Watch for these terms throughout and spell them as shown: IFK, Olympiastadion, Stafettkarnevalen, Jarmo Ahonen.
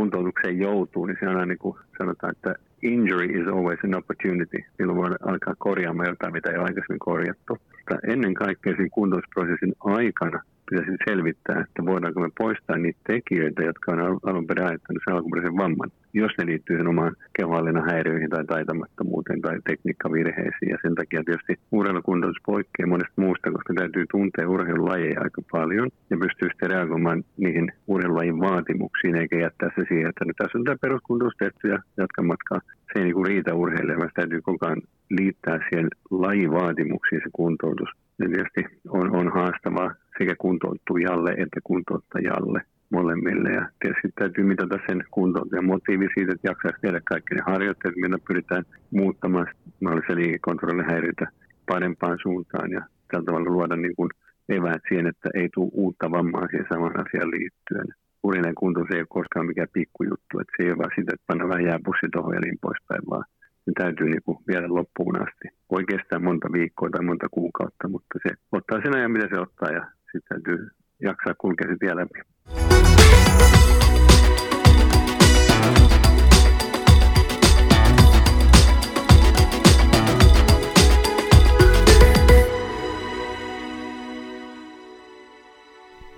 kuntoutukseen joutuu, niin se on aina niin kuin sanotaan, että injury is always an opportunity. Silloin voi alkaa korjaamaan jotain, mitä ei ole aikaisemmin korjattu. Mutta ennen kaikkea siinä kuntoutusprosessin aikana pitäisi selvittää, että voidaanko me poistaa niitä tekijöitä, jotka on alun perin aiheuttanut sen alkuperäisen vamman, jos ne liittyy sen omaan kehohallinnan häiriöihin tai taitamattomuuteen tai tekniikkavirheisiin. Ja sen takia tietysti urheilukuntoutus poikkeaa monesta muusta, koska täytyy tuntea urheilulajeja aika paljon ja pystyy sitten reagoimaan niihin urheilulajin vaatimuksiin, eikä jättää se siihen, että nyt tässä on tämä peruskuntoutus tehty ja jatka matkaa. Se ei niin kuin riitä urheilijalle, vaan täytyy koko ajan liittää siihen lajivaatimuksiin se kuntoutus. Ja tietysti on haastavaa sekä kuntoutujalle että kuntouttajalle molemmille. Ja tietysti täytyy mitata sen kuntouttajan motiivi siitä, että jaksaisi tehdä kaikki ne harjoitteet, millä pyritään muuttamaan mahdollisia liikekontrollihäiriöitä parempaan suuntaan ja tällä tavalla luoda niin kuin eväät siihen, että ei tule uutta vammaa siihen saman asiaan liittyen. Urheilijan kuntoutus ei ole koskaan mikään pikkujuttu, että se ei ole vaan sitä, että panna vähän jääpussi tuohon ja niin poispäin, vaan se täytyy niinku viedä loppuun asti. Voi kestää monta viikkoa tai monta kuukautta, mutta se ottaa sen ajan, mitä se ottaa, ja sitten täytyy jaksaa kulkea se tie läpi.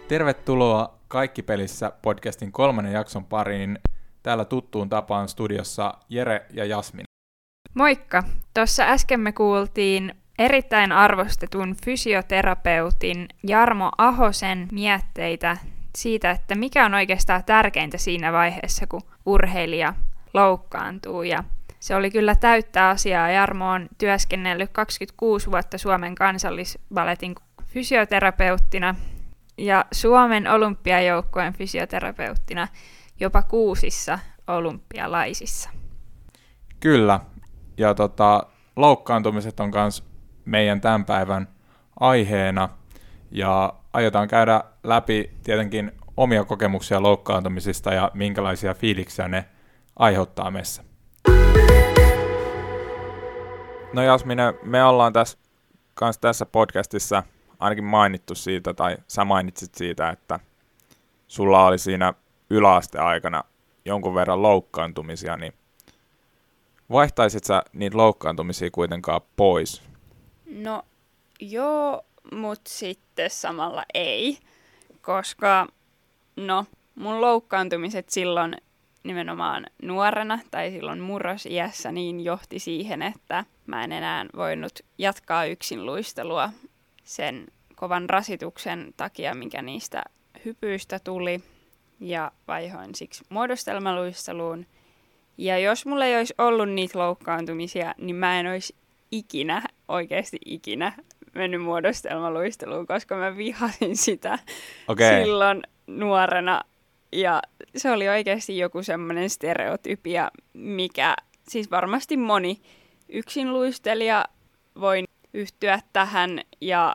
Tervetuloa Kaikki pelissä podcastin 3. jakson pariin. Täällä tuttuun tapaan studiossa Jere ja Jasmin. Moikka! Tuossa äsken me kuultiin erittäin arvostetun fysioterapeutin Jarmo Ahosen mietteitä siitä, että mikä on oikeastaan tärkeintä siinä vaiheessa, kun urheilija loukkaantuu. Ja se oli kyllä täyttä asiaa. Jarmo on työskennellyt 26 vuotta Suomen kansallisbaletin fysioterapeuttina ja Suomen olympiajoukkueen fysioterapeuttina jopa 6 olympialaisissa. Kyllä. Ja loukkaantumiset on myös meidän tämän päivän aiheena, ja aiotaan käydä läpi tietenkin omia kokemuksia loukkaantumisista ja minkälaisia fiiliksiä ne aiheuttaa meissä. No Jasmine, me ollaan tässä podcastissa ainakin mainittu siitä, tai sä mainitsit siitä, että sulla oli siinä yläasteaikana jonkun verran loukkaantumisia, niin vaihtaisit sä niitä loukkaantumisia kuitenkaan pois? No joo, mutta sitten samalla ei, koska mun loukkaantumiset silloin nimenomaan nuorena tai silloin murrosiässä niin johti siihen, että mä en enää voinut jatkaa yksinluistelua sen kovan rasituksen takia, mikä niistä hypyistä tuli, ja vaihoin siksi muodostelmaluisteluun. Ja jos mulla ei olisi ollut niitä loukkaantumisia, niin mä en olisi oikeasti ikinä mennyt muodostelmaluisteluun, koska mä vihasin sitä silloin nuorena. Ja se oli oikeasti joku semmoinen stereotypia, mikä siis varmasti moni yksinluistelija voi yhtyä tähän. Ja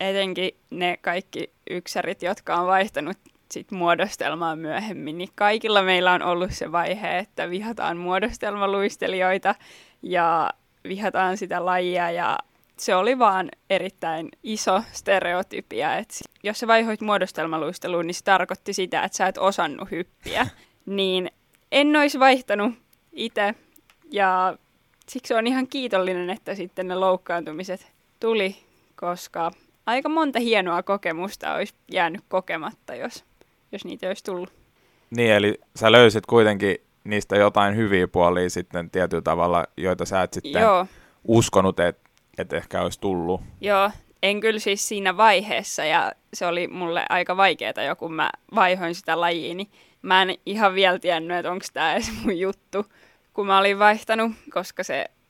etenkin ne kaikki yksärit, jotka on vaihtanut sitten muodostelmaa myöhemmin, niin kaikilla meillä on ollut se vaihe, että vihataan muodostelmaluistelijoita ja vihataan sitä lajia, ja se oli vaan erittäin iso stereotypia, että jos sä vaihoit muodostelmaluisteluun, niin se tarkoitti sitä, että sä et osannut hyppiä, niin en olisi vaihtanut itse, ja siksi on ihan kiitollinen, että sitten ne loukkaantumiset tuli, koska aika monta hienoa kokemusta olisi jäänyt kokematta, jos niitä olisi tullut. Niin, eli sä löysit kuitenkin niistä jotain hyviä puolia sitten tietyllä tavalla, joita sä et sitten uskonut, että ehkä olisi tullut. Joo, en kyllä siis siinä vaiheessa, ja se oli mulle aika vaikeaa jo, kun mä vaihoin sitä lajiini. Niin mä en ihan vielä tiennyt, että onko tämä edes mun juttu, kun mä olin vaihtanut, koska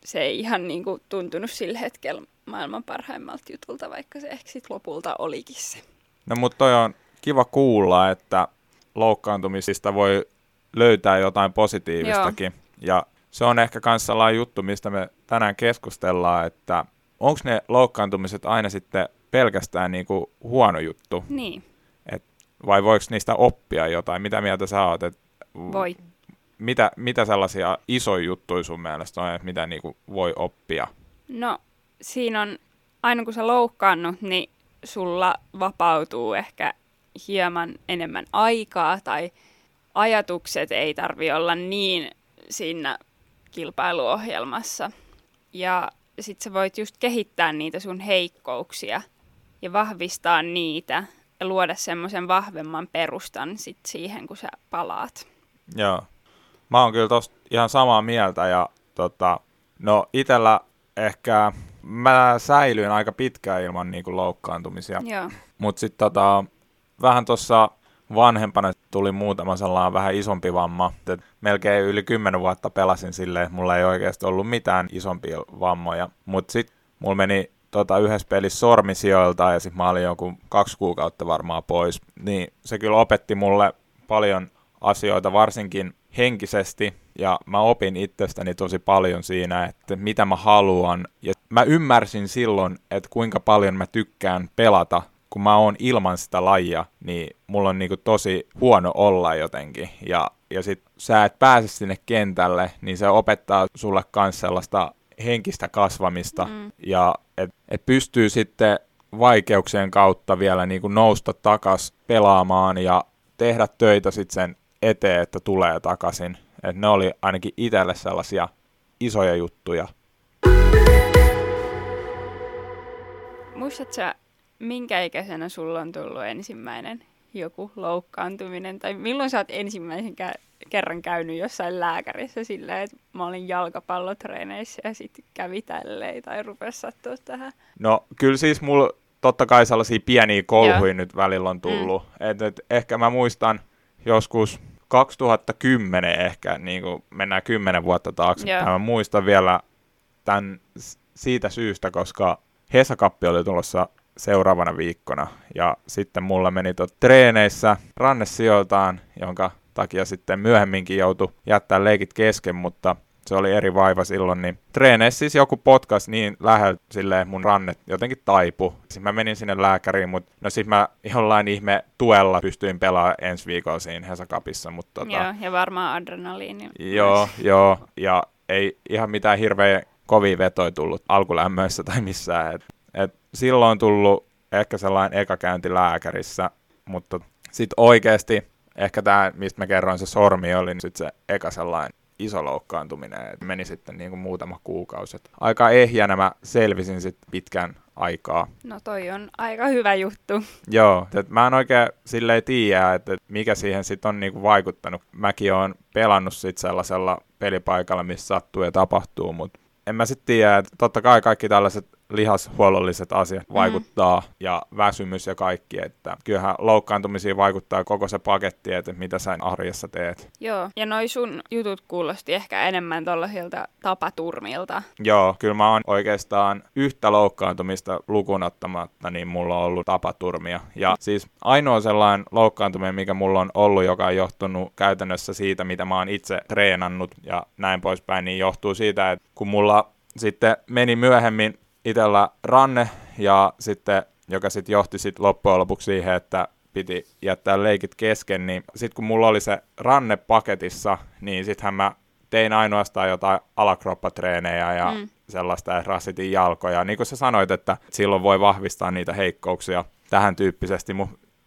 se ei ihan niinku tuntunut sillä hetkellä maailman parhaimmalta jutulta, vaikka se ehkä sitten lopulta olikin se. No mutta toi on kiva kuulla, että loukkaantumisista voi löytää jotain positiivistakin. Joo. Ja se on ehkä myös sellainen juttu, mistä me tänään keskustellaan, että onko ne loukkaantumiset aina sitten pelkästään niinku huono juttu? Niin. Vai voiko niistä oppia jotain? Mitä mieltä sä oot? Voi. Mitä sellaisia isoja juttuja sun mielestä on, että mitä niinku voi oppia? No siinä on, aina kun sä loukkaannut, niin sulla vapautuu ehkä hieman enemmän aikaa tai ajatukset ei tarvitse olla niin siinä kilpailuohjelmassa. Ja sit sä voit just kehittää niitä sun heikkouksia ja vahvistaa niitä ja luoda semmoisen vahvemman perustan sit siihen, kun sä palaat. Joo. Mä oon kyllä tosta ihan samaa mieltä ja no itellä ehkä mä säilyin aika pitkään ilman niinku loukkaantumisia. Joo. Mut sit vähän tossa vanhempana tuli muutama sellainen vähän isompi vamma. Et melkein yli 10 vuotta pelasin silleen, että mulla ei oikeasti ollut mitään isompia vammoja. Mut sit mulla meni yhdessä pelissä sormi sijoiltaan ja sit mä olin joku 2 kuukautta varmaan pois. Niin se kyllä opetti mulle paljon asioita, varsinkin henkisesti. Ja mä opin itsestäni tosi paljon siinä, että mitä mä haluan. Ja mä ymmärsin silloin, että kuinka paljon mä tykkään pelata. Kun mä oon ilman sitä lajia, niin mulla on niinku tosi huono olla jotenkin. Ja sit sä et pääse sinne kentälle, niin se opettaa sulle kans sellaista henkistä kasvamista. Mm. Ja et pystyy sitten vaikeuksien kautta vielä niinku nousta takas pelaamaan ja tehdä töitä sit sen eteen, että tulee takaisin. Et ne oli ainakin itselle sellaisia isoja juttuja. Muistatko sä, minkä ikäisenä sulla on tullut ensimmäinen joku loukkaantuminen? Tai milloin sä oot ensimmäisen kerran käynyt jossain lääkärissä silleen, että mä olin jalkapallotreeneissä ja sitten kävi tälleen tai rupesi sattua tähän? No kyllä siis mulla totta kai sellaisia pieniä kolhuja nyt välillä on tullut. Mm. Et ehkä mä muistan joskus 2010 ehkä, niin kuin mennään 10 vuotta taaksepäin. Mä muistan vielä tämän siitä syystä, koska Hesa-kappi oli tulossa seuraavana viikkona. Ja sitten mulla meni treeneissä rannesijoiltaan, jonka takia sitten myöhemminkin joutui jättää leikit kesken, mutta se oli eri vaiva silloin. Niin treeneissä siis joku potkasi niin lähellä silleen mun rannet jotenkin taipui. Sitten mä menin sinne lääkäriin, mutta no sit mä jollain ihme tuella pystyin pelaamaan ensi viikolla siinä Hesakapissa. Mutta Joo, ja varmaan adrenaliini. Joo, ja ei ihan mitään hirveä kovia vetoja tullut alkulämmöissä tai missään. Silloin on tullut ehkä sellainen ekakäynti lääkärissä, mutta sitten oikeasti ehkä tämä, mistä mä kerroin, se sormi oli sitten se eka sellainen iso loukkaantuminen. Et meni sitten niinku muutama kuukausi. Et aika ehjänä mä selvisin sitten pitkän aikaa. No toi on aika hyvä juttu. Joo, että mä en oikein silleen tiedä, että mikä siihen sitten on niinku vaikuttanut. Mäkin oon pelannut sitten sellaisella pelipaikalla, missä sattuu ja tapahtuu, mutta en mä sitten tiedä, että totta kai kaikki tällaiset lihashuollolliset asiat vaikuttaa ja väsymys ja kaikki, että kyllähän loukkaantumisiin vaikuttaa koko se paketti, että mitä sä arjessa teet. Joo, ja noi sun jutut kuulosti ehkä enemmän tollasilta tapaturmilta. Joo, kyllä mä oon oikeastaan yhtä loukkaantumista lukunottamatta, niin mulla on ollut tapaturmia. Ja siis ainoa sellainen loukkaantuminen, mikä mulla on ollut, joka on johtunut käytännössä siitä, mitä mä oon itse treenannut ja näin poispäin, niin johtuu siitä, että kun mulla sitten meni myöhemmin itellä ranne, ja sitten, joka sitten johti sit loppujen lopuksi siihen, että piti jättää leikit kesken, niin sitten kun mulla oli se ranne paketissa, niin sittenhän mä tein ainoastaan jotain alakroppatreenejä ja sellaista, että rasitin jalkoja. Niin kuin sä sanoit, että silloin voi vahvistaa niitä heikkouksia tähän tyyppisesti.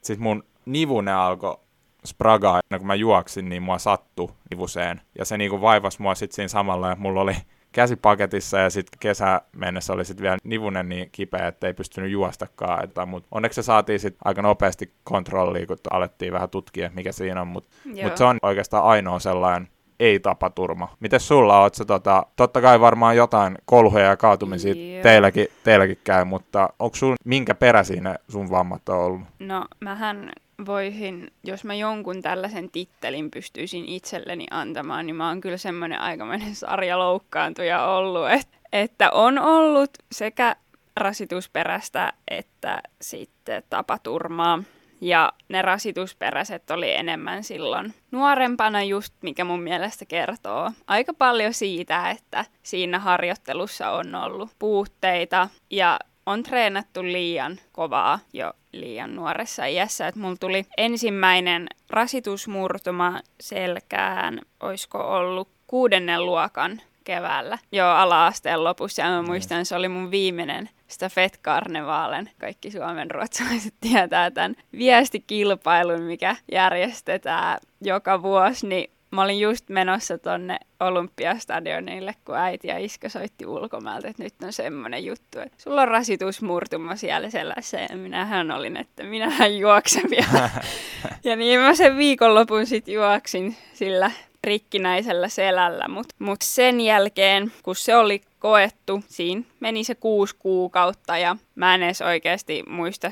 Sitten mun nivune alkoi spragaa, ja kun mä juoksin, niin mua sattui nivuseen. Ja se niinku vaivasi mua sitten siinä samalla, että mulla oli käsipaketissa ja sitten kesä mennessä oli sitten vielä nivunen niin kipeä, että ei pystynyt juostakaan. Mutta onneksi se saatiin sitten aika nopeasti kontrolliin, kun alettiin vähän tutkia, mikä siinä on. Mutta se on oikeastaan ainoa sellainen ei-tapaturma. Mites sulla on? Totta kai varmaan jotain kolhuja ja kaatumisia teilläkin käy, mutta onko sun minkä perä siinä sun vammat on ollut? No mähän voisin, jos mä jonkun tällaisen tittelin pystyisin itselleni antamaan, niin mä oon kyllä semmoinen aikamoinen sarjaloukkaantuja ollut. Että on ollut sekä rasitusperäistä että sitten tapaturmaa. Ja ne rasitusperäiset oli enemmän silloin nuorempana just, mikä mun mielestä kertoo aika paljon siitä, että siinä harjoittelussa on ollut puutteita ja on treenattu liian kovaa jo liian nuoressa iässä. Mulla tuli ensimmäinen rasitusmurtuma selkään, oisko ollut 6. luokan keväällä. Joo, ala-asteen lopussa. Ja mä muistan, se oli mun viimeinen Stafettkarnevalen. Kaikki suomenruotsalaiset tietää tämän viestikilpailun, mikä järjestetään joka vuosi, niin mä olin just menossa tonne Olympiastadionille, kun äiti ja iskä soitti ulkomailta, että nyt on semmoinen juttu, että sulla on rasitusmurtuma siellä sellaisessa, ja minähän olin, että minähän juoksen vielä. Ja niin mä sen viikonlopun sit juoksin sillä rikkinäisellä selällä, mut sen jälkeen, kun se oli koettu, siinä meni se 6 kuukautta, ja mä en edes oikeasti muista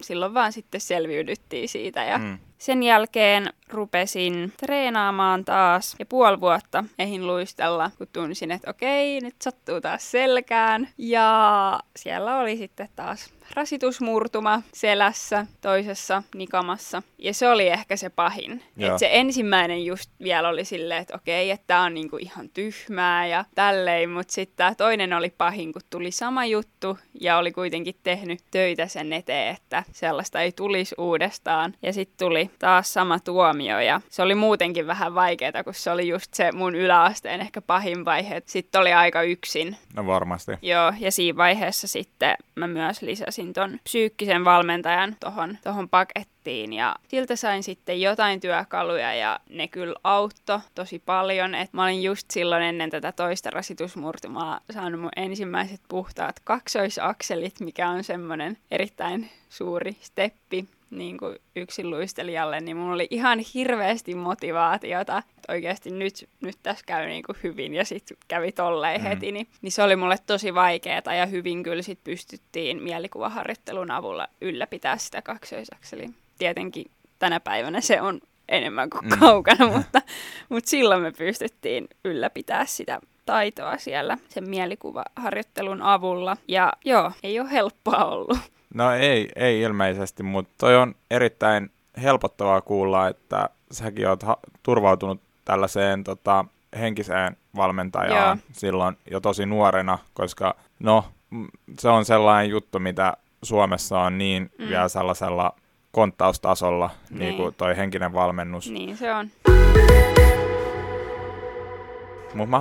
silloin vaan sitten selviydyttiin siitä, ja sen jälkeen rupesin treenaamaan taas ja 5,5 vuotta ehdin luistella, kun tunsin, että okei, nyt sattuu taas selkään. Ja siellä oli sitten taas rasitusmurtuma selässä, toisessa nikamassa. Ja se oli ehkä se pahin. Et se ensimmäinen just vielä oli silleen, että okei, että tää on niinku ihan tyhmää ja tälleen. Mutta sitten tää toinen oli pahin, kun tuli sama juttu ja oli kuitenkin tehnyt töitä sen eteen, että sellaista ei tulisi uudestaan. Ja sitten tuli taas sama tuomio ja se oli muutenkin vähän vaikeaa, kun se oli just se mun yläasteen ehkä pahin vaihe. Sitten oli aika yksin. No varmasti. Joo, ja siinä vaiheessa sitten mä myös lisäsin ton psyykkisen valmentajan tohon pakettiin ja siltä sain sitten jotain työkaluja ja ne kyllä auttoi tosi paljon. Et mä olin just silloin ennen tätä toista rasitusmurtumaa saanut mun ensimmäiset puhtaat kaksoisakselit, mikä on semmoinen erittäin suuri steppi. Niin kuin yksin luistelijalle, niin mulla oli ihan hirveästi motivaatiota. Oikeasti nyt tässä käy niin kuin hyvin ja sitten kävi tolleen heti. Niin se oli mulle tosi vaikeaa ja hyvin kyllä sit pystyttiin mielikuvaharjoittelun avulla ylläpitää sitä kaksoisakselia. Tietenkin tänä päivänä se on enemmän kuin kaukana, mutta silloin me pystyttiin ylläpitää sitä taitoa siellä sen mielikuvaharjoittelun avulla. Ja joo, ei ole helppoa ollut. No ei ilmeisesti, mutta toi on erittäin helpottavaa kuulla, että säkin oot turvautunut tällaiseen henkiseen valmentajaan silloin jo tosi nuorena, koska se on sellainen juttu, mitä Suomessa on niin vielä sellaisella konttaustasolla, niin kuin toi henkinen valmennus. Niin se on. Mutta mä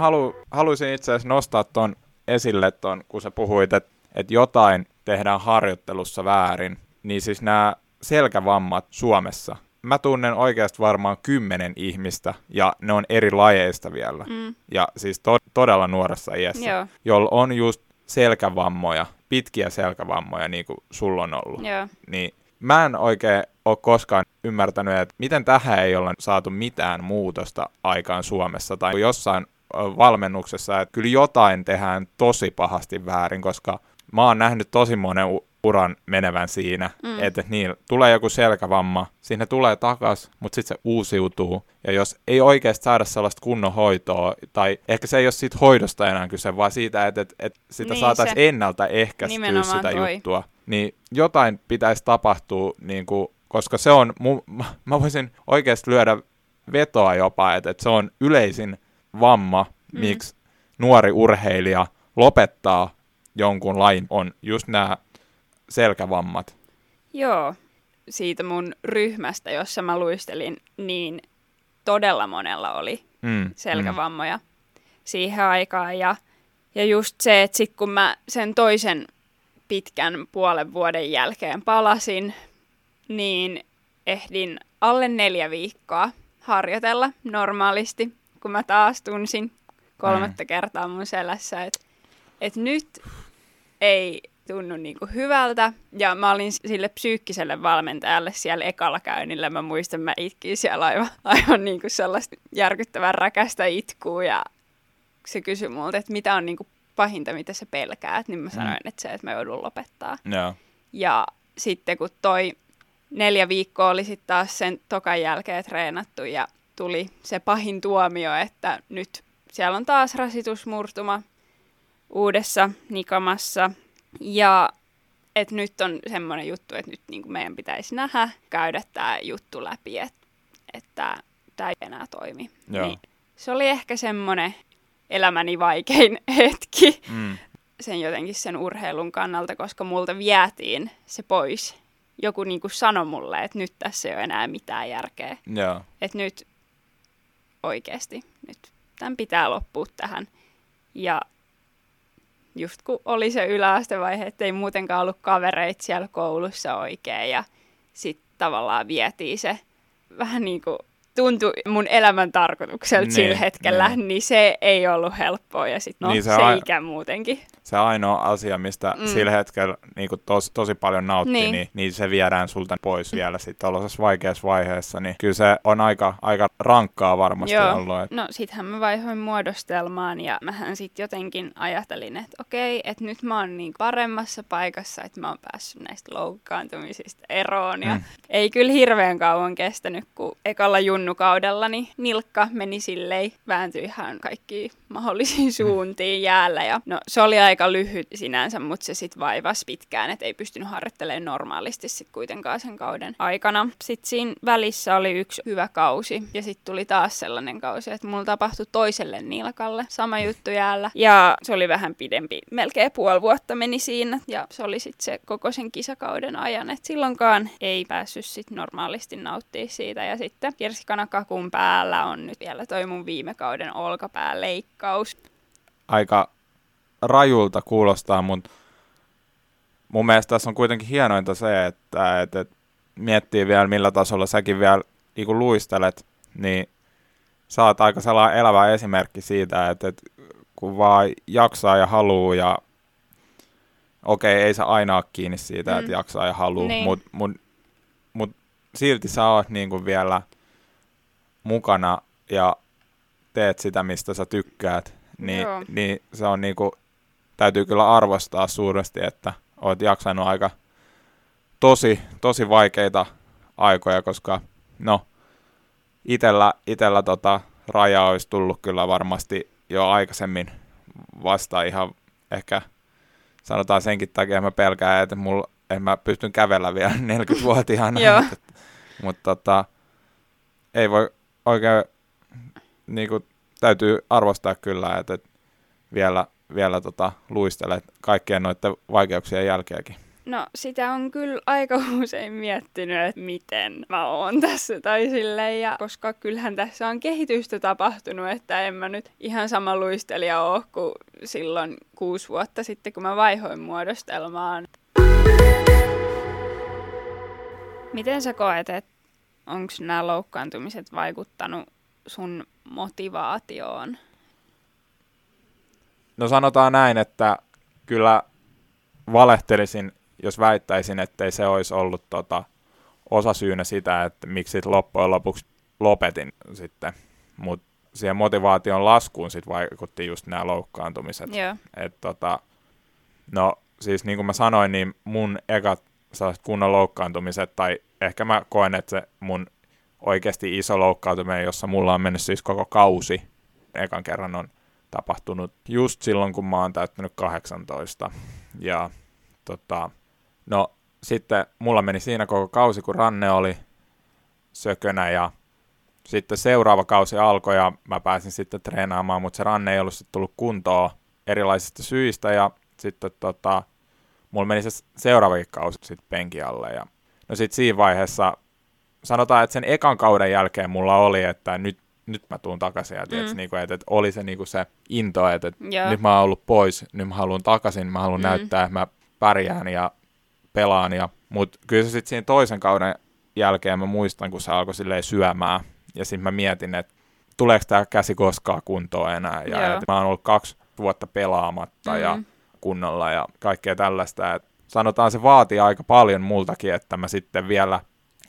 haluaisin itse asiassa nostaa ton esille, kun sä puhuit, että jotain tehdään harjoittelussa väärin, niin siis nämä selkävammat Suomessa. Mä tunnen oikeasti varmaan 10 ihmistä, ja ne on eri lajeista vielä. Ja siis todella nuoressa iässä, jolla on just selkävammoja, pitkiä selkävammoja, niin kuin sulla on ollut. Joo. Niin mä en oikein ole koskaan ymmärtänyt, että miten tähän ei olla saatu mitään muutosta aikaan Suomessa, tai jossain valmennuksessa, että kyllä jotain tehdään tosi pahasti väärin, koska mä oon nähnyt tosi monen uran menevän siinä, että niillä tulee joku selkävamma, sinne tulee takas, mutta sitten se uusiutuu. Ja jos ei oikeasti saada sellaista kunnon hoitoa, tai ehkä se ei ole siitä hoidosta enää kyse, vaan siitä, että sitä niin saataisiin ennaltaehkäistyä sitä juttua. Niin jotain pitäisi tapahtua, niin kuin, koska se on, mä voisin oikeasti lyödä vetoa jopa, että se on yleisin vamma, miksi nuori urheilija lopettaa jonkun lain, on just nämä selkävammat. Joo, siitä mun ryhmästä, jossa mä luistelin, niin todella monella oli selkävammoja siihen aikaan. Ja just se, että sit kun mä sen toisen pitkän 5,5 vuoden jälkeen palasin, niin ehdin alle 4 viikkoa harjoitella normaalisti, kun mä taas tunsin 3. kertaa mun selässä, että nyt ei tunnu niinku hyvältä. Ja mä olin sille psyykkiselle valmentajalle siellä ekalla käynnillä. Mä muistan, mä itkin siellä aivan niinku sellaista järkyttävän räkästä itkua. Ja se kysyi multa, että mitä on niinku pahinta, mitä sä pelkäät. Niin mä sanoin, että se, että mä joudun lopettaa. Yeah. Ja sitten kun toi 4 viikkoa oli sitten taas sen tokan jälkeen treenattu. Ja tuli se pahin tuomio, että nyt siellä on taas rasitusmurtuma uudessa nikamassa, ja että nyt on semmoinen juttu, että nyt niin kuin meidän pitäisi käydä tämä juttu läpi, että tämä ei enää toimi. Niin, se oli ehkä semmoinen elämäni vaikein hetki sen jotenkin sen urheilun kannalta, koska multa vietiin se pois. Joku niin kuin sanoi mulle, että nyt tässä ei ole enää mitään järkeä. Että nyt oikeasti, nyt tämän pitää loppua tähän. Ja just kun oli se yläastevaihe, ettei muutenkaan ollut kavereit siellä koulussa oikein ja sitten tavallaan vietiin se vähän niin kuin tuntui mun elämän tarkoitukselta sillä hetkellä, niin se ei ollut helppoa ja sitten no, niin se ikä muutenkin. Se ainoa asia, mistä sillä hetkellä niin tosi paljon nautti, niin se viedään sulta pois vielä sitten tuollaisessa vaikeassa vaiheessa. Niin kyllä se on aika rankkaa varmasti ollut. Et... No sittenhän mä vaihoin muodostelmaan ja mähän sitten jotenkin ajattelin, että okei, että nyt mä oon niin paremmassa paikassa, että mä oon päässyt näistä loukkaantumisista eroon. Ja ei kyllä hirveän kauan kestänyt, kun ekalla junnukaudella niin nilkka meni silleen, vääntyi ihan kaikkiin mahdollisiin suuntiin jäällä. Ja no se oli aika lyhyt sinänsä, mutta se sitten vaivasi pitkään, että ei pystynyt harjoittelemaan normaalisti sitten kuitenkaan sen kauden aikana. Sitten siinä välissä oli yksi hyvä kausi ja sitten tuli taas sellainen kausi, että mulla tapahtui toiselle nilkalle sama juttu jäällä ja se oli vähän pidempi, melkein puoli vuotta meni siinä ja se oli sitten se koko sen kisakauden ajan, että silloinkaan ei päässyt sitten normaalisti nauttimaan siitä ja sitten kirsikanakakun päällä on nyt vielä toi mun viime kauden olkapääleikkaus. Aika rajulta kuulostaa, mutta mun mielestä tässä on kuitenkin hienointa se, että miettii vielä millä tasolla säkin vielä niin kun luistelet, niin sä oot aika sellainen elävä esimerkki siitä, että kun vaan jaksaa ja haluu ja okei, ei sä aina ole kiinni siitä, että jaksaa ja haluu, mut silti sä oot niin kun vielä mukana ja teet sitä, mistä sä tykkäät, niin se on niinku... Täytyy kyllä arvostaa suuresti, että olet jaksanut aika tosi vaikeita aikoja, koska no itellä raja olisi tullut kyllä varmasti jo aikaisemmin vasta ihan ehkä sanotaan senkin takia, että mä pelkään, että en mä pystyn kävellä vielä 40-vuotiaana, mutta ei voi oikein, niinku, täytyy arvostaa kyllä, että vielä luistelet kaikkien noiden vaikeuksien jälkeenkin. No sitä on kyllä aika usein miettinyt, että miten mä oon tässä tai silleen, ja koska kyllähän tässä on kehitystä tapahtunut, että en mä nyt ihan sama luistelija ole kuin silloin 6 vuotta sitten, kun mä vaihoin muodostelmaan. Miten sä koet, että onko nämä loukkaantumiset vaikuttanut sun motivaatioon? No sanotaan näin, että kyllä valehtelisin, jos väittäisin, ettei se olisi ollut osasyynä sitä, että miksi loppujen lopuksi lopetin sitten. Mutta siihen motivaation laskuun sitten vaikutti just nämä loukkaantumiset. Yeah. No siis niin kuin mä sanoin, niin mun ekat kunnon loukkaantumiset, tai ehkä mä koen, että se mun oikeasti iso loukkaantuminen, jossa mulla on mennyt siis koko kausi, ekan kerran on tapahtunut just silloin, kun mä oon täyttänyt 18. Ja no sitten mulla meni siinä koko kausi, kun ranne oli sökönä ja sitten seuraava kausi alkoi ja mä pääsin sitten treenaamaan, mutta se ranne ei ollut sitten tullut kuntoon erilaisista syistä ja sitten mulla meni se seuraavakin kausi sitten penkin alle ja no sitten siinä vaiheessa sanotaan, että sen ekan kauden jälkeen mulla oli, että nyt mä tuun takaisin ja tiiäks, niinku, että oli se, niinku, se into, että nyt mä oon ollut pois, nyt mä haluan takaisin, mä haluan näyttää, että mä pärjään ja pelaan. Mutta kyllä se sitten siinä toisen kauden jälkeen mä muistan, kun se alkoi silleen syömään ja sitten mä mietin, että tuleeko tää käsi koskaan kuntoon enää. Ja mä oon ollut 2 vuotta pelaamatta ja kunnolla ja kaikkea tällaista. Et sanotaan, se vaatii aika paljon multakin, että mä sitten vielä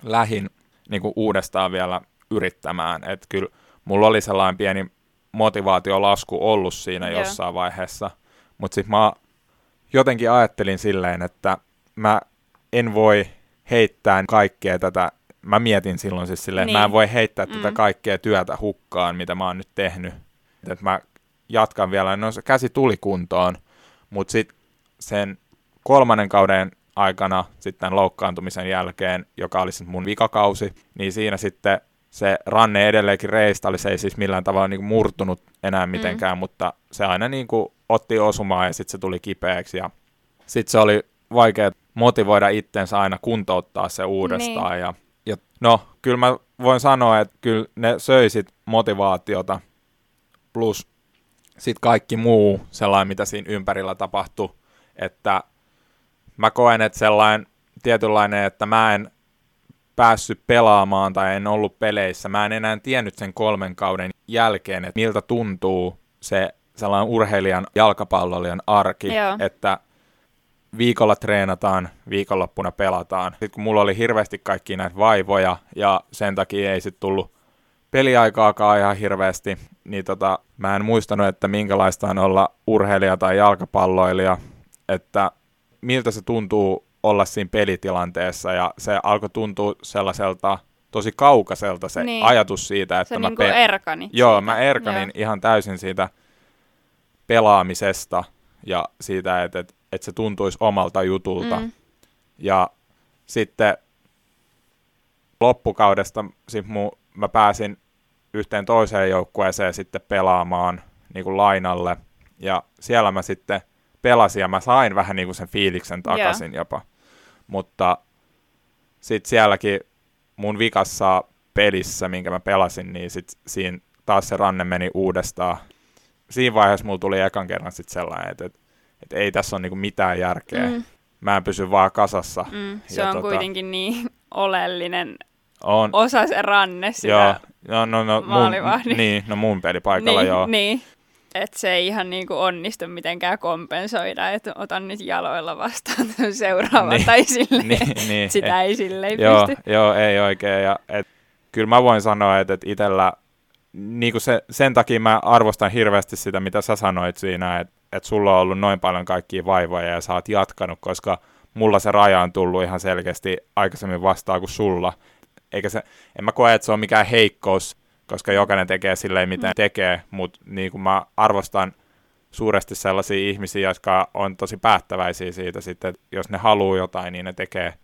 lähdin niinku, uudestaan vielä yrittämään. Että kyllä mulla oli sellainen pieni motivaatiolasku ollut siinä jossain vaiheessa, mutta sitten mä jotenkin ajattelin silleen, että mä en voi heittää kaikkea tätä, mä mietin silloin siis silleen, että mä en voi heittää tätä kaikkea työtä hukkaan, mitä mä oon nyt tehnyt. Että mä jatkan vielä, no se käsi tuli kuntoon, mutta sitten sen 3. kauden aikana, sitten loukkaantumisen jälkeen, joka oli sitten mun vikakausi, niin siinä sitten se ranne edelleenkin reistali, se ei siis millään tavalla niinku murtunut enää mitenkään, mutta se aina niinku otti osumaan ja sitten se tuli kipeäksi. Sitten se oli vaikea motivoida itsensä aina kuntouttaa se uudestaan. Niin. Ja no, kyllä mä voin sanoa, että kyllä ne söi sit motivaatiota. Plus sitten kaikki muu sellainen, mitä siinä ympärillä tapahtui, että mä koen, että sellainen tietynlainen, että mä en päässyt pelaamaan tai en ollut peleissä, mä en enää tiennyt sen 3 kauden jälkeen, että miltä tuntuu se sellainen urheilijan, jalkapallolijan arki, joo, että viikolla treenataan, viikonloppuna pelataan. Sitten kun mulla oli hirveästi kaikki näitä vaivoja ja sen takia ei sitten tullut peliaikaakaan ihan hirveästi, niin mä en muistanut, että minkälaista on olla urheilija tai jalkapalloilija, että miltä se tuntuu olla siinä pelitilanteessa, ja se alkoi tuntua sellaiselta tosi kaukaiselta se niin, ajatus siitä, että mä erkanin. Joo, mä erkanin ihan täysin siitä pelaamisesta ja siitä, että se tuntuisi omalta jutulta. Mm. Ja sitten loppukaudesta mä pääsin yhteen toiseen joukkueeseen sitten pelaamaan niin kuin lainalle, ja siellä mä sitten pelasin ja mä sain vähän niin kuin sen fiiliksen takaisin jopa. Mutta sitten sielläkin mun vikassa pelissä, minkä mä pelasin, niin sitten siinä taas se ranne meni uudestaan. Siinä vaiheessa mulla tuli ekan kerran sitten sellainen, että ei tässä ole niinku mitään järkeä. Mm. Mä en pysy vaan kasassa. Mm. Se ja on kuitenkin niin oleellinen osa se ranne sitä maalivahdin. Niin, no mun pelipaikalla niin, joo. Niin. Että se ei ihan niinku onnistu mitenkään kompensoida, että otan nyt jaloilla vastaan seuraavan niin, tai silleen. Niin, sitä ei silleen pysty. Joo, ei oikein. Kyllä mä voin sanoa, että itsellä niinku sen takia mä arvostan hirveästi sitä, mitä sä sanoit siinä, että sulla on ollut noin paljon kaikkia vaivoja ja sä oot jatkanut, koska mulla se raja on tullut ihan selkeästi aikaisemmin vastaan kuin sulla. En mä koe, että se on mikään heikkous, koska jokainen tekee silleen, mitä tekee, mutta niin mä arvostan suuresti sellaisia ihmisiä, jotka on tosi päättäväisiä siitä sitten, että jos ne haluaa jotain, niin ne tekee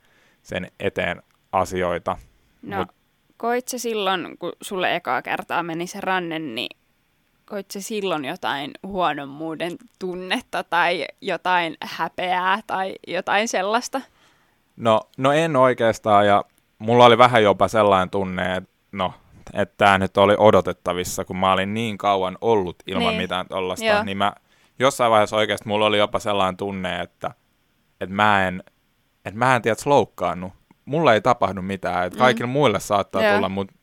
sen eteen asioita. No, koit sä silloin, kun sulle ekaa kertaa meni se ranne, niin koit sä silloin jotain huonommuuden tunnetta tai jotain häpeää tai jotain sellaista? No en oikeastaan, ja mulla oli vähän jopa sellainen tunne, että tämä nyt oli odotettavissa, kun mä olin niin kauan ollut ilman mitään tollasta, niin mä jossain vaiheessa oikeasti mulla oli jopa sellainen tunne, että mä en tiedä, loukkaannut. Mulla ei tapahdu mitään, että kaikilla muille saattaa tulla, mutta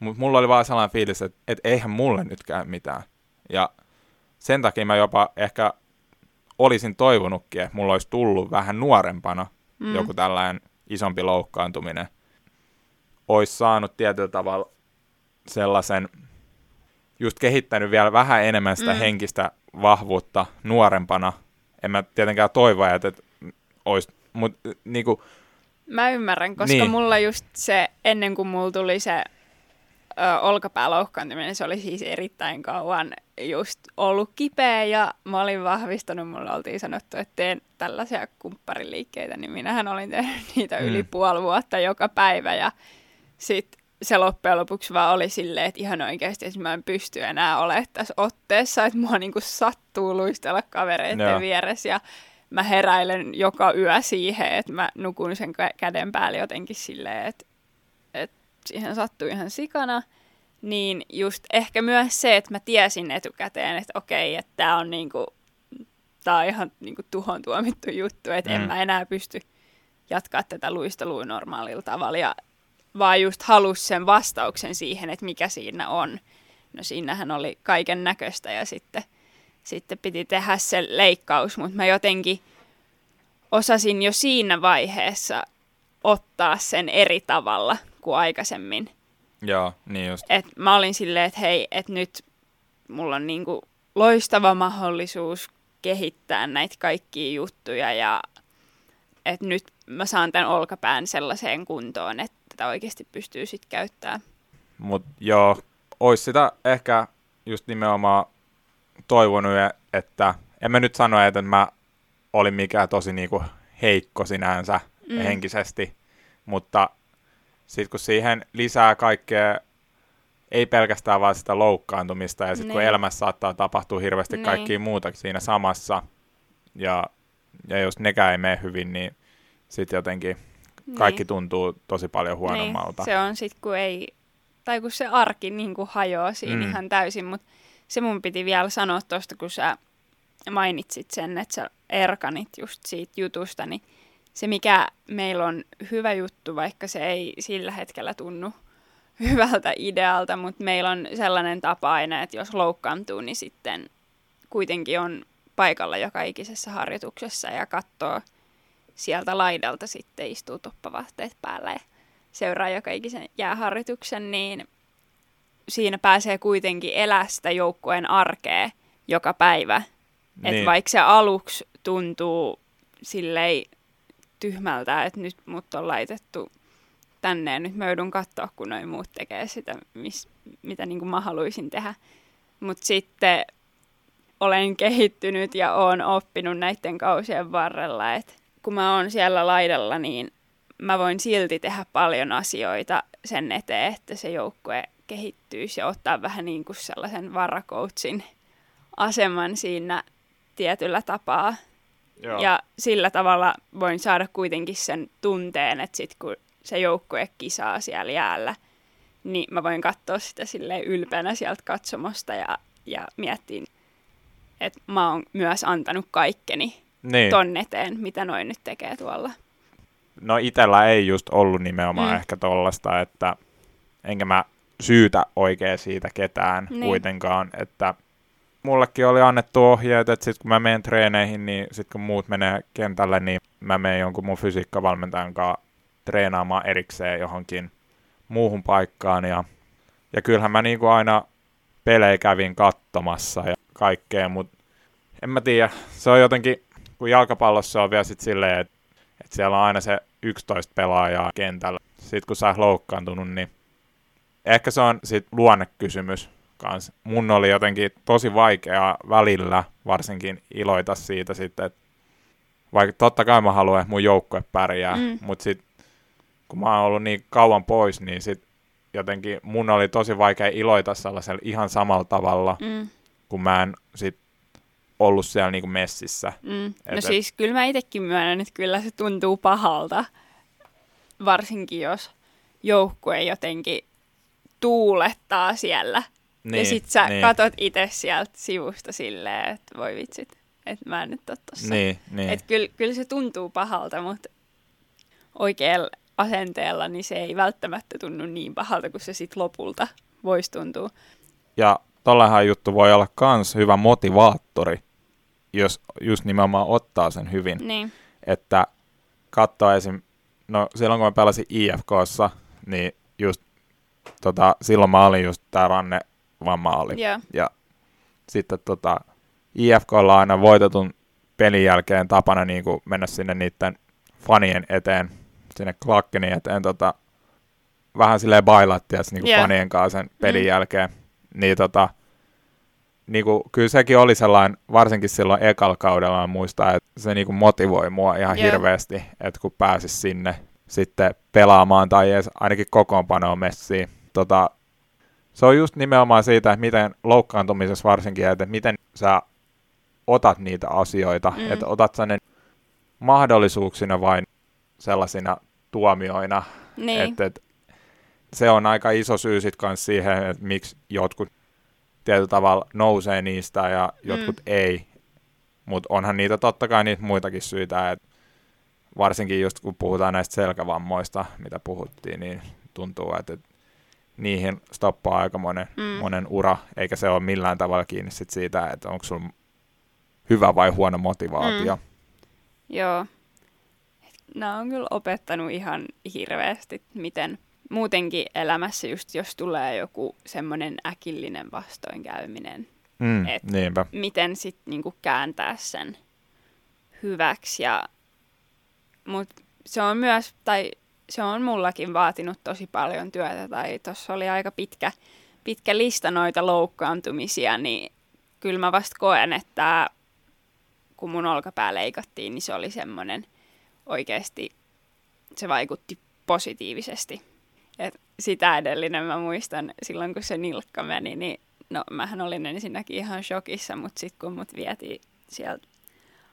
mulla oli vaan sellainen fiilis, että eihän mulle nyt käy mitään. Ja sen takia mä jopa ehkä olisin toivonutkin, että mulla olisi tullut vähän nuorempana joku tällainen isompi loukkaantuminen. Ois saanut tietyllä tavalla sellaisen, just kehittänyt vielä vähän enemmän sitä henkistä vahvuutta nuorempana. En mä tietenkään toivoa, että olisi, mutta niinku... Mä ymmärrän, koska mulla just se, ennen kuin mulla tuli se olkapääloukkaantuminen, se oli siis erittäin kauan just ollut kipeä ja mä olin vahvistanut, mulla oltiin sanottu, että teen tällaisia kumppariliikkeitä, niin minähän olin tehnyt niitä yli puoli vuotta joka päivä ja sitten se loppujen lopuksi vaan oli silleen, että ihan oikeasti, että mä en pysty enää olemaan tässä otteessa, että mua niinku sattuu luistella kavereiden vieressä ja mä heräilen joka yö siihen, että mä nukun sen käden päälle jotenkin silleen, että siihen sattuu ihan sikana. Niin just ehkä myös se, että mä tiesin etukäteen, että okei, että tää on ihan niinku tuhon tuomittu juttu, että en mä enää pysty jatkaa tätä luistelua normaalilla tavalla ja vaan just halusi sen vastauksen siihen, että mikä siinä on. No siinähän oli kaiken näköistä ja sitten piti tehdä se leikkaus, mutta mä jotenkin osasin jo siinä vaiheessa ottaa sen eri tavalla kuin aikaisemmin. Joo, niin just. Et mä olin silleen, että hei, että nyt mulla on niinku loistava mahdollisuus kehittää näitä kaikkia juttuja ja että nyt mä saan tämän olkapään sellaiseen kuntoon, että tätä oikeasti pystyy sitten käyttämään. Mutta joo, olisi sitä ehkä just nimenomaan toivonut, että en mä nyt sano, että mä olin mikään tosi niinku heikko sinänsä henkisesti, mutta sitten kun siihen lisää kaikkea, ei pelkästään vaan sitä loukkaantumista ja sitten kun elämässä saattaa tapahtua hirveästi kaikkia muuta siinä samassa ja jos nekään ei mene hyvin, niin sitten jotenkin kaikki tuntuu tosi paljon huonommalta. Niin, se on sitten, kun se arki niin kuin hajoaa siinä ihan täysin, mutta se mun piti vielä sanoa tuosta, kun sä mainitsit sen, että sä erkanit just siitä jutusta, niin se mikä meillä on hyvä juttu, vaikka se ei sillä hetkellä tunnu hyvältä idealta, mutta meillä on sellainen tapa aina, että jos loukkaantuu, niin sitten kuitenkin on paikalla joka ikisessä harjoituksessa ja katsoo sieltä laidalta, sitten istuu toppavahteet päällä ja seuraa joka ikisen jääharjoituksen, niin siinä pääsee kuitenkin elästä joukkueen arkea joka päivä. Niin. Että vaikka se aluksi tuntuu silleen tyhmältä, että nyt mut on laitettu tänne ja nyt mä joudun katsoa, kun noi muut tekee sitä, mitä niin kuin mä haluaisin tehdä. Mutta sitten olen kehittynyt ja olen oppinut näiden kausien varrella, että kun mä oon siellä laidalla, niin mä voin silti tehdä paljon asioita sen eteen, että se joukkue kehittyisi ja ottaa vähän niin kuin sellaisen varakoutsin aseman siinä tietyllä tapaa. Joo. Ja sillä tavalla voin saada kuitenkin sen tunteen, että sit kun se joukkue kisaa siellä jäällä, niin mä voin katsoa sitä silleen ylpeänä sieltä katsomosta ja miettiä, että mä oon myös antanut kaikkeni ton eteen, mitä noi nyt tekee tuolla. No itellä ei just ollut nimenomaan ehkä tollasta, että enkä mä syytä oikein siitä ketään kuitenkaan, että mullekin oli annettu ohjeet, että sit kun mä menen treeneihin, niin sit kun muut menee kentälle, niin mä menen jonkun mun fysiikkavalmentajan kanssa treenaamaan erikseen johonkin muuhun paikkaan. Ja kyllähän mä niinku aina pelejä kävin katsomassa ja kaikkea, mutta en mä tiedä. Se on jotenkin, kun jalkapallossa on vielä sit silleen, että siellä on aina se 11 pelaajaa kentällä. Sit kun sä oot loukkaantunut, niin ehkä se on sit luonnekysymys. Mun oli jotenkin tosi vaikeaa välillä varsinkin iloita siitä sitten, että vaikka totta kai mä haluan, että mun joukkue pärjää, mutta sitten kun mä oon ollut niin kauan pois, niin sitten jotenkin mun oli tosi vaikea iloita sellaisella ihan samalla tavalla, kun mä en sitten ollut siellä niinku messissä. No siis kyllä mä itsekin myönnän, että kyllä se tuntuu pahalta, varsinkin jos joukkue jotenkin tuulettaa siellä. Niin, ja sit sä katot itse sieltä sivusta silleen, että voi vitsit, että mä en nyt oo tossa. Niin. Että kyllä se tuntuu pahalta, mutta oikealla asenteella niin se ei välttämättä tunnu niin pahalta, kuin se sit lopulta voisi tuntua. Ja tollainhan juttu voi olla kans hyvä motivaattori, jos just nimenomaan ottaa sen hyvin. Niin. Että kattoo esim. No silloin kun mä pelasin IFK:ssa, niin just silloin mä olin just tää ranne vamma oli. Yeah. Ja sitten IFK:lla on aina voitetun pelin jälkeen tapana niin kuin mennä sinne niiden fanien eteen, sinne klakkinin eteen, vähän silleen bailattiin niin kuin fanien kanssa sen pelin jälkeen. Niin, niin kuin, kyllä sekin oli sellainen, varsinkin silloin ekalla kaudella muistaa, että se niin kuin motivoi mua ihan hirveästi, että kun pääsis sinne sitten pelaamaan tai edes ainakin kokoonpanoon messiin. Se on just nimenomaan siitä, että miten loukkaantumisessa varsinkin, että miten sä otat niitä asioita, että otat sä ne mahdollisuuksina vai sellaisina tuomioina. Niin. Et se on aika iso syy sit kans siihen, että miksi jotkut tietyllä tavalla nousee niistä ja jotkut ei. Mutta onhan niitä totta kai niitä muitakin syitä, että varsinkin just kun puhutaan näistä selkävammoista, mitä puhuttiin, niin tuntuu, että niihin stoppaa aika monen ura, eikä se ole millään tavalla kiinni sit siitä, että onko sulla hyvä vai huono motivaatio. Joo. Nämä on kyllä opettanut ihan hirveästi, miten muutenkin elämässä just jos tulee joku semmoinen äkillinen vastoinkäyminen, että miten sitten niinku kääntää sen hyväksi. Mutta se on myös, tai se on mullakin vaatinut tosi paljon työtä, tai tuossa oli aika pitkä lista noita loukkaantumisia, niin kyllä mä vasta koen, että kun mun olkapää leikattiin, niin se oli semmoinen oikeasti, se vaikutti positiivisesti. Et sitä edellinen mä muistan, silloin kun se nilkka meni, niin no mähän olin ensinnäkin ihan shokissa, mutta sitten kun mut vietiin sieltä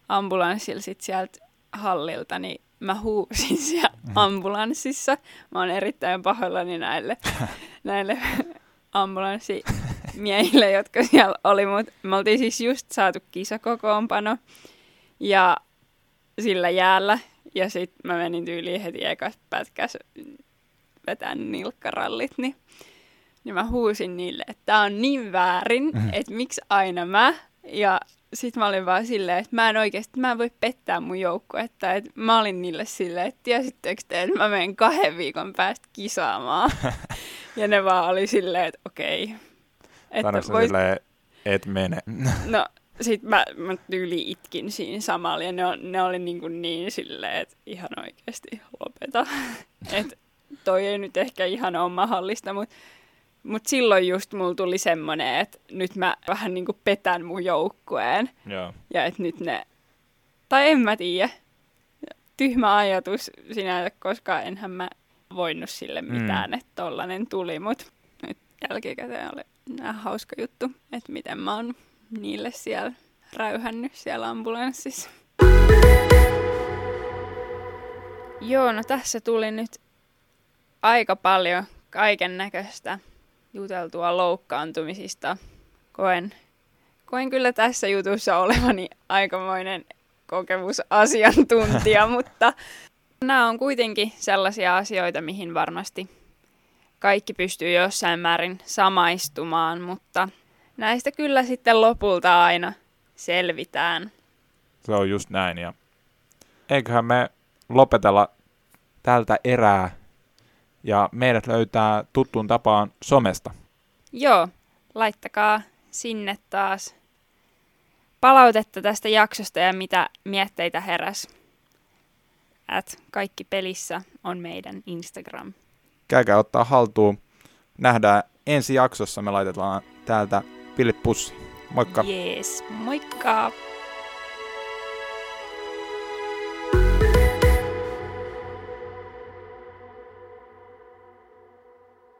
ambulanssilla, sitten sieltä hallilta, niin mä huusin siellä ambulanssissa. Mä oon erittäin pahoillani näille ambulanssi miehille, jotka siellä oli. Mut me oltiin siis just saatu kisakokoonpano ja sillä jäällä. Ja sitten mä menin tyyliin heti ekas pätkäs vetään nilkkarallit, niin mä huusin niille, että tää on niin väärin, että miksi aina mä. Ja sitten mä olin vaan silleen, että mä en oikeasti, mä en voi pettää mun joukkuetta. Että mä olin niille silleen, että tiesittekö te, että mä menen 2 viikon päästä kisaamaan. Ja ne vaan oli silleen, että okei. Sanoitko voit... silleen, et mene? No sit mä tyyli itkin siinä samalla ja ne oli niin silleen, että ihan oikeasti lopeta. Että toi ei nyt ehkä ihan ole mahdollista, mutta silloin just mulla tuli semmoinen, että nyt mä vähän niin kuin petän mun joukkueen. Joo. Ja että nyt ne, tai en mä tiedä, tyhmä ajatus sinänsä, koska enhän mä voinut sille mitään, että tollanen tuli. Mutta nyt jälkikäteen oli hauska juttu, että miten mä oon niille siellä räyhännyt siellä ambulanssissa. Joo, no tässä tuli nyt aika paljon kaiken näköistä juteltua loukkaantumisista. Koen kyllä tässä jutussa olevani aikamoinen kokemusasiantuntija, mutta nämä on kuitenkin sellaisia asioita, mihin varmasti kaikki pystyy jossain määrin samaistumaan, mutta näistä kyllä sitten lopulta aina selvitään. Se on just näin, ja eiköhän me lopetella tältä erää. Ja meidät löytää tuttuun tapaan somesta. Joo, laittakaa sinne taas palautetta tästä jaksosta ja mitä mietteitä heräs. @kaikkipelissä on meidän Instagram. Käykää ottaa haltuun. Nähdään ensi jaksossa. Me laitetaan täältä pillit pussiin. Moikka! Jees, moikka!